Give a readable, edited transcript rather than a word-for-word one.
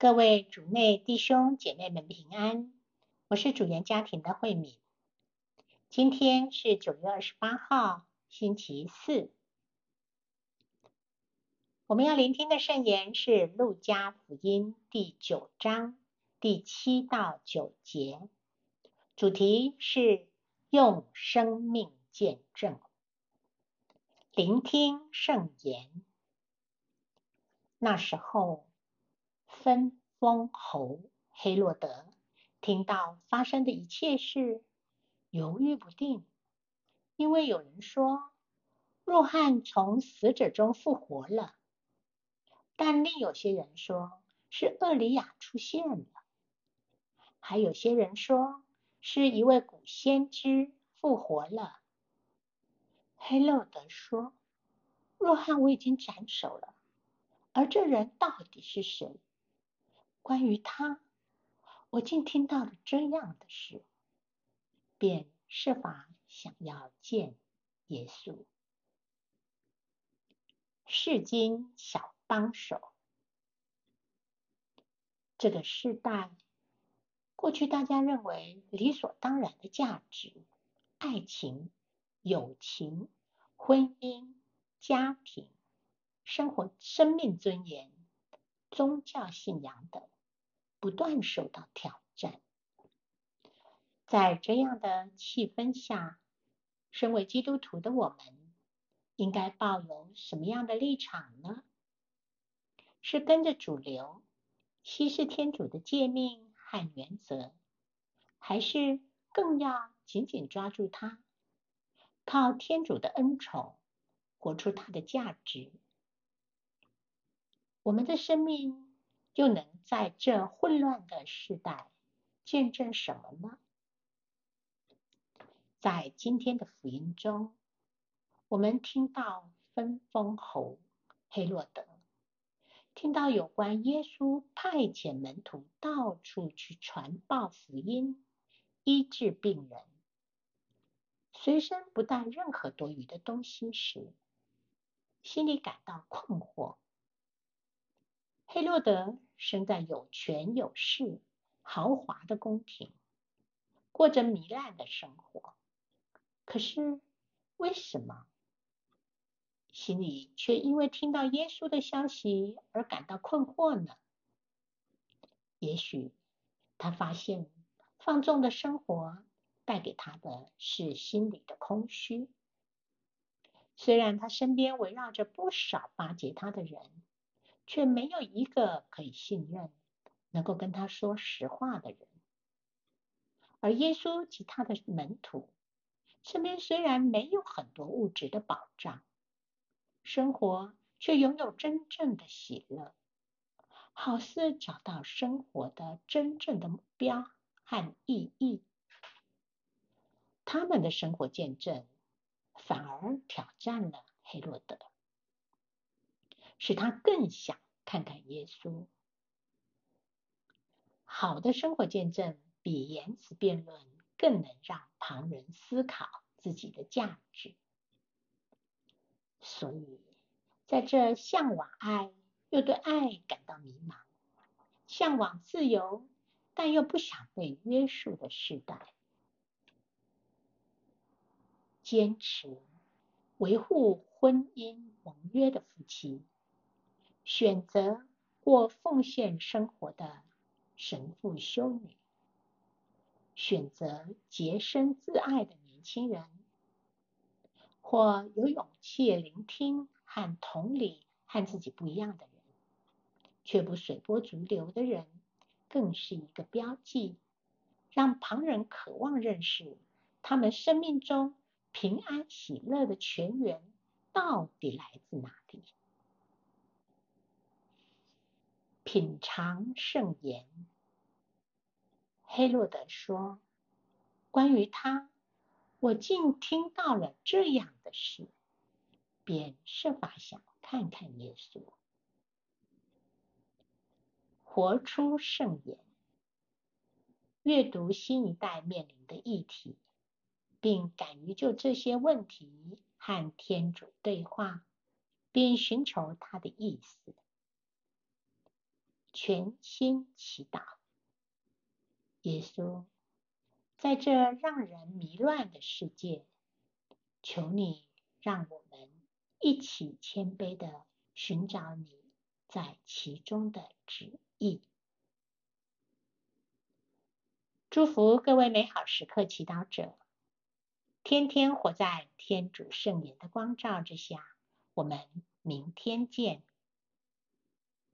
各位主内弟兄姐妹们平安，我是主言家庭的慧敏。今天是9月28号星期四。我们要聆听的圣言是路加福音第9章第7到9节，主题是用生命见证。聆听圣言。那时候，分封侯黑落德听到发生的一切事，犹豫不定，因为有人说若翰从死者中复活了，但另有些人说是厄里亚出现了，还有些人说是一位古先知复活了。黑落德说，若翰我已经斩首了，而这人到底是谁？关于他，我竟听到了这样的事，便设法想要见耶稣。释经小帮手。这个世代，过去大家认为理所当然的价值，爱情、友情、婚姻、家庭、生活、生命尊严、宗教信仰等，不断受到挑战。在这样的气氛下，身为基督徒的我们应该抱有什么样的立场呢？是跟着主流，稀释天主的诫命和原则，还是更要紧紧抓住它，靠天主的恩宠活出它的价值？我们的生命又能在这混乱的时代见证什么呢？在今天的福音中，我们听到分封侯黑落德，听到有关耶稣派遣门徒到处去传报福音，医治病人，随身不带任何多余的东西时，心里感到困惑。黑落德生在有权有势、豪华的宫廷，过着糜烂的生活。可是为什么心里却因为听到耶稣的消息而感到困惑呢？也许他发现放纵的生活带给他的是心理的空虚。虽然他身边围绕着不少巴结他的人，却没有一个可以信任、能够跟他说实话的人。而耶稣及他的门徒身边虽然没有很多物质的保障，生活却拥有真正的喜乐，好似找到生活的真正的目标和意义。他们的生活见证反而挑战了黑落德，使他更想看看耶稣。好的生活见证比言辞辩论更能让旁人思考自己的价值。所以，在这向往爱又对爱感到迷茫、向往自由但又不想被约束的时代，坚持维护婚姻盟约的夫妻，选择过奉献生活的神父修女，选择洁身自爱的年轻人，或有勇气聆听和同理和自己不一样的人，却不随波逐流的人，更是一个标记，让旁人渴望认识他们生命中平安喜乐的泉源到底来自哪里。品尝圣言。黑落德说，关于他，我竟听到了这样的事，便设法想看看耶稣。活出圣言。阅读新一代面临的议题，并敢于就这些问题和天主对话，并寻求他的意思。全心祈祷。耶稣，在这让人迷乱的世界，求你让我们一起谦卑地寻找你在其中的旨意。祝福各位美好时刻祈祷者，天天活在天主圣言的光照之下。我们明天见。